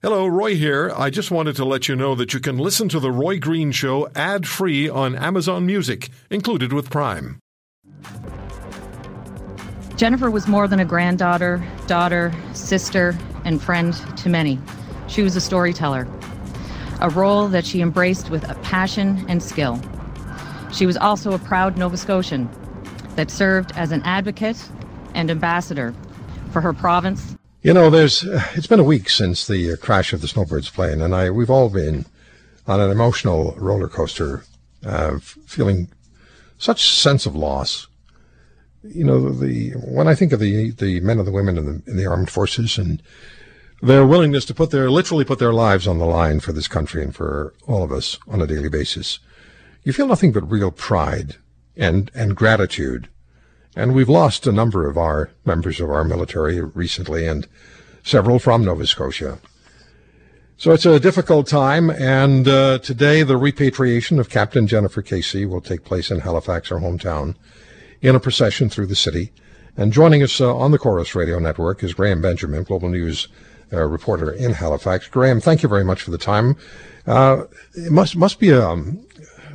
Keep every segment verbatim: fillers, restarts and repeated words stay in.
Hello, Roy here. I just wanted to let you know that you can listen to The Roy Green Show ad-free on Amazon Music, included with Prime. Jennifer was more than a granddaughter, daughter, sister, and friend to many. She was a storyteller, a role that she embraced with a passion and skill. She was also a proud Nova Scotian that served as an advocate and ambassador for her province. You know, there's uh, it's been a week since the uh, crash of the Snowbirds plane, and I we've all been on an emotional roller coaster, uh, f- feeling such sense of loss. You know, the when I think of the the men and the women in the in the armed forces and their willingness to put their literally put their lives on the line for this country and for all of us on a daily basis, you feel nothing but real pride and and gratitude. And we've lost a number of our members of our military recently, and several from Nova Scotia. So it's a difficult time, and uh, today the repatriation of Captain Jennifer Casey will take place in Halifax, our hometown, in a procession through the city. And joining us uh, on the Chorus Radio Network is Graham Benjamin, Global News uh, reporter in Halifax. Graham, thank you very much for the time. Uh, it must must be a... Um,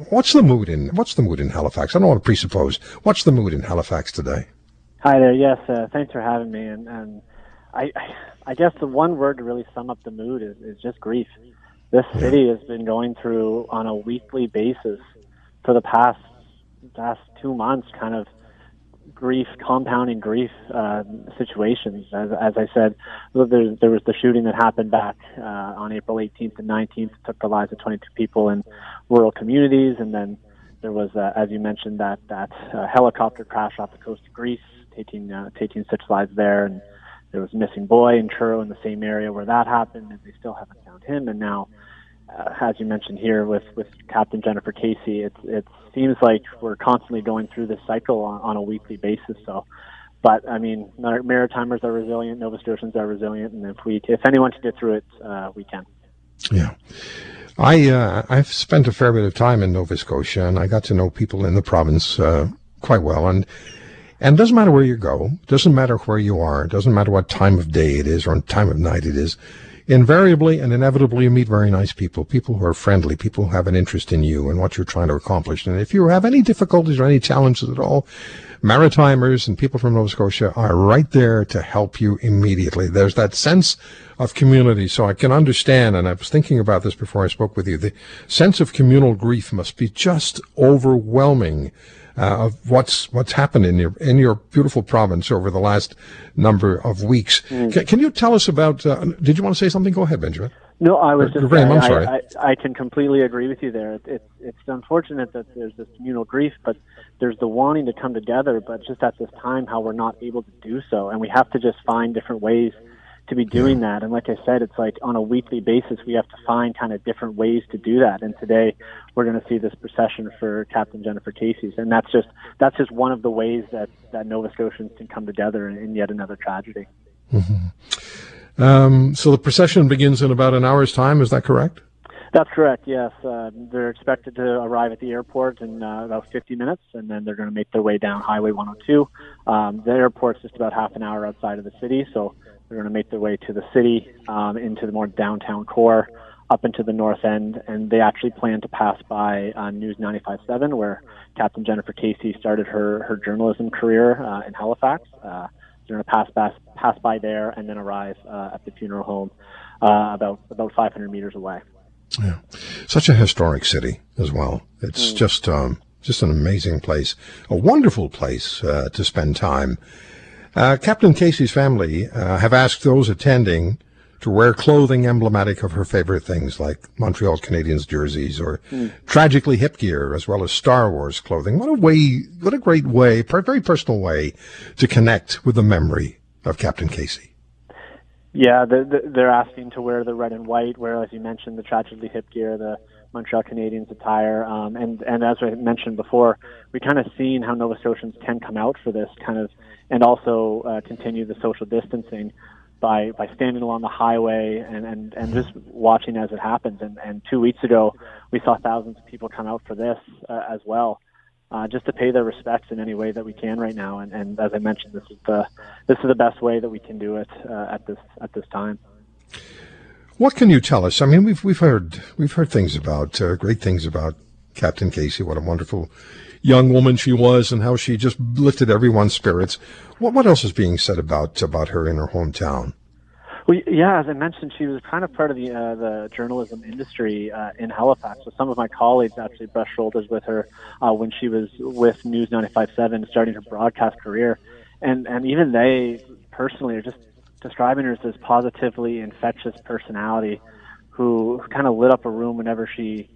What's the mood in What's the mood in Halifax? I don't want to presuppose. What's the mood in Halifax today? Hi there. Yes, uh, thanks for having me. And, and I, I guess the one word to really sum up the mood is, is just grief. This yeah. city has been going through on a weekly basis for the past past two months, kind of grief, compounding grief uh, situations. As, as I said, there, there was the shooting that happened back uh, on April eighteenth and nineteenth. It took the lives of twenty-two people in rural communities. And then there was, uh, as you mentioned, that that uh, helicopter crash off the coast of Greece, taking uh, taking six lives there. And there was a missing boy in Truro in the same area where that happened, and they still haven't found him. And now, uh, as you mentioned here with, with Captain Jennifer Casey, it's it's seems like we're constantly going through this cycle on, on a weekly basis. So, but I mean, Maritimers are resilient, Nova Scotians are resilient, and if we, if anyone can get through it, uh, we can. Yeah, I uh, I've spent a fair bit of time in Nova Scotia, and I got to know people in the province uh, quite well. And and it doesn't matter where you go, it doesn't matter where you are, it doesn't matter what time of day it is or time of night it is. Invariably and inevitably, you meet very nice people, people who are friendly, people who have an interest in you and what you're trying to accomplish. And if you have any difficulties or any challenges at all, Maritimers and people from Nova Scotia are right there to help you immediately. There's that sense of community. So I can understand, and I was thinking about this before I spoke with you, the sense of communal grief must be just overwhelming. Uh, of what's what's happened in your in your beautiful province over the last number of weeks. Mm. Can, can you tell us about? Uh, did you want to say something? Go ahead, Benjamin. No, I was or, just. Graham, I'm sorry. I, I, I can completely agree with you there. It, it, it's unfortunate that there's this communal grief, but there's the wanting to come together. But just at this time, how we're not able to do so, and we have to just find different ways to be doing yeah. that. And like I said, it's like on a weekly basis, we have to find kind of different ways to do that. And today we're going to see this procession for Captain Jennifer Casey's. And that's just, that's just one of the ways that, that Nova Scotians can come together in, in yet another tragedy. Mm-hmm. Um, so the procession begins in about an hour's time. Is that correct? That's correct. Yes. Uh, they're expected to arrive at the airport in uh, about fifty minutes, and then they're going to make their way down Highway one oh two. Um, the airport's just about half an hour outside of the city. So, they're going to make their way to the city, um, into the more downtown core, up into the north end, and they actually plan to pass by uh, News ninety-five point seven, where Captain Jennifer Casey started her, her journalism career uh, in Halifax. Uh, they're going to pass by, pass by there and then arrive uh, at the funeral home uh, about about five hundred meters away. Yeah, such a historic city as well. It's mm. just um, just an amazing place, a wonderful place uh, to spend time. Uh, Captain Casey's family uh, have asked those attending to wear clothing emblematic of her favorite things, like Montreal Canadiens jerseys or mm. Tragically Hip gear, as well as Star Wars clothing. What a way! What a great way, a very personal way, to connect with the memory of Captain Casey. Yeah, they're, they're asking to wear the red and white, where, as you mentioned, the Tragically Hip gear, the Montreal Canadiens attire, um, and and as I mentioned before, we kind of seen how Nova Scotians can come out for this kind of, and also uh, continue the social distancing by by standing along the highway and, and, and just watching as it happens. And, and two weeks ago, we saw thousands of people come out for this uh, as well, uh, just to pay their respects in any way that we can right now. And, and as I mentioned, this is the this is the best way that we can do it uh, at this at this time. What can you tell us? I mean, we've we've heard we've heard things about uh, great things about Captain Casey. What a wonderful young woman she was, and how she just lifted everyone's spirits. What what else is being said about about her in her hometown? Well, yeah, as I mentioned, she was kind of part of the uh, the journalism industry uh, in Halifax. So some of my colleagues actually brushed shoulders with her uh, when she was with News ninety-five point seven, starting her broadcast career, and and even they personally are just describing her as this positively infectious personality who, who kind of lit up a room whenever she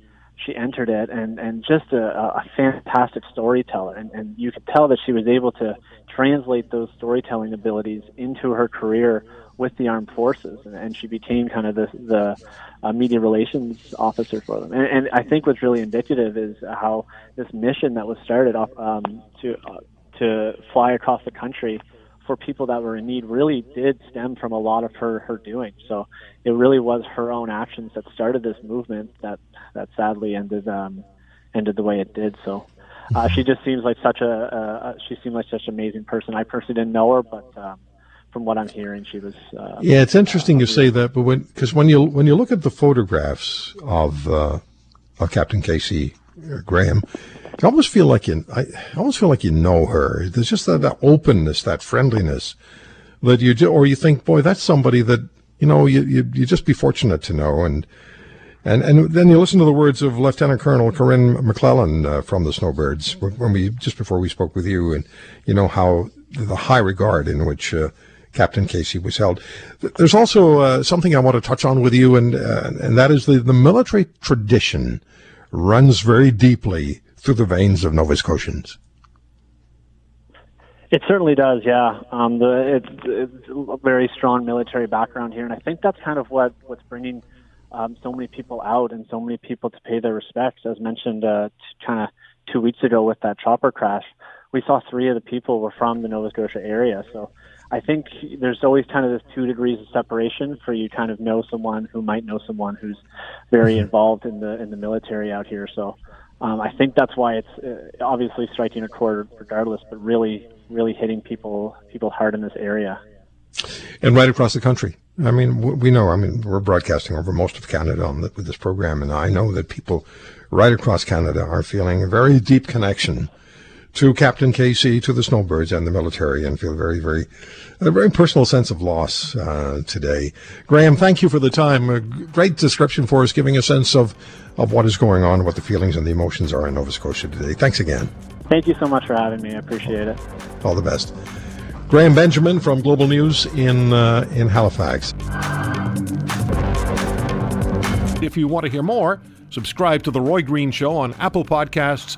she entered it, and and just a, a fantastic storyteller. And, and you could tell that she was able to translate those storytelling abilities into her career with the armed forces, and, and she became kind of the, the uh, media relations officer for them. And, and I think what's really indicative is how this mission that was started off um, to uh, to fly across the country for people that were in need really did stem from a lot of her her doing. So it really was her own actions that started this movement that that sadly ended um, ended the way it did. So uh, she just seems like such a uh, she seemed like such an amazing person. I personally didn't know her, but um, from what I'm hearing, she was. Uh, yeah, it's interesting uh, you say that, but when because when you when you look at the photographs of uh, of Captain Casey uh, Graham, I almost feel like you. I, I almost feel like you know her. There's just that, that openness, that friendliness, that you do, or you think, boy, that's somebody that you know you you you just be fortunate to know. And and and then you listen to the words of Lieutenant Colonel Corinne McClellan uh, from the Snowbirds when we just before we spoke with you, and you know how the high regard in which Uh, Captain Casey was held. There's also uh, something I want to touch on with you, and uh, and that is the, the military tradition runs very deeply through the veins of Nova Scotians. It certainly does, yeah. Um, the, it's, it's a very strong military background here, and I think that's kind of what, what's bringing um, so many people out and so many people to pay their respects. As mentioned uh, kind of two weeks ago with that chopper crash, we saw three of the people were from the Nova Scotia area, so I think there's always kind of this two degrees of separation for you kind of know someone who might know someone who's very involved in the in the military out here. So um, I think that's why it's uh, obviously striking a chord regardless, but really, really hitting people people hard in this area. And right across the country. I mean, we know, I mean, we're broadcasting over most of Canada on the, with this program, and I know that people right across Canada are feeling a very deep connection to Captain Casey, to the Snowbirds, and the military, and feel very, very, a very personal sense of loss uh, today. Graham, thank you for the time. A great description for us, giving a sense of, of what is going on, what the feelings and the emotions are in Nova Scotia today. Thanks again. Thank you so much for having me. I appreciate it. All the best. Graham Benjamin from Global News in uh, in Halifax. If you want to hear more, subscribe to The Roy Green Show on Apple Podcasts,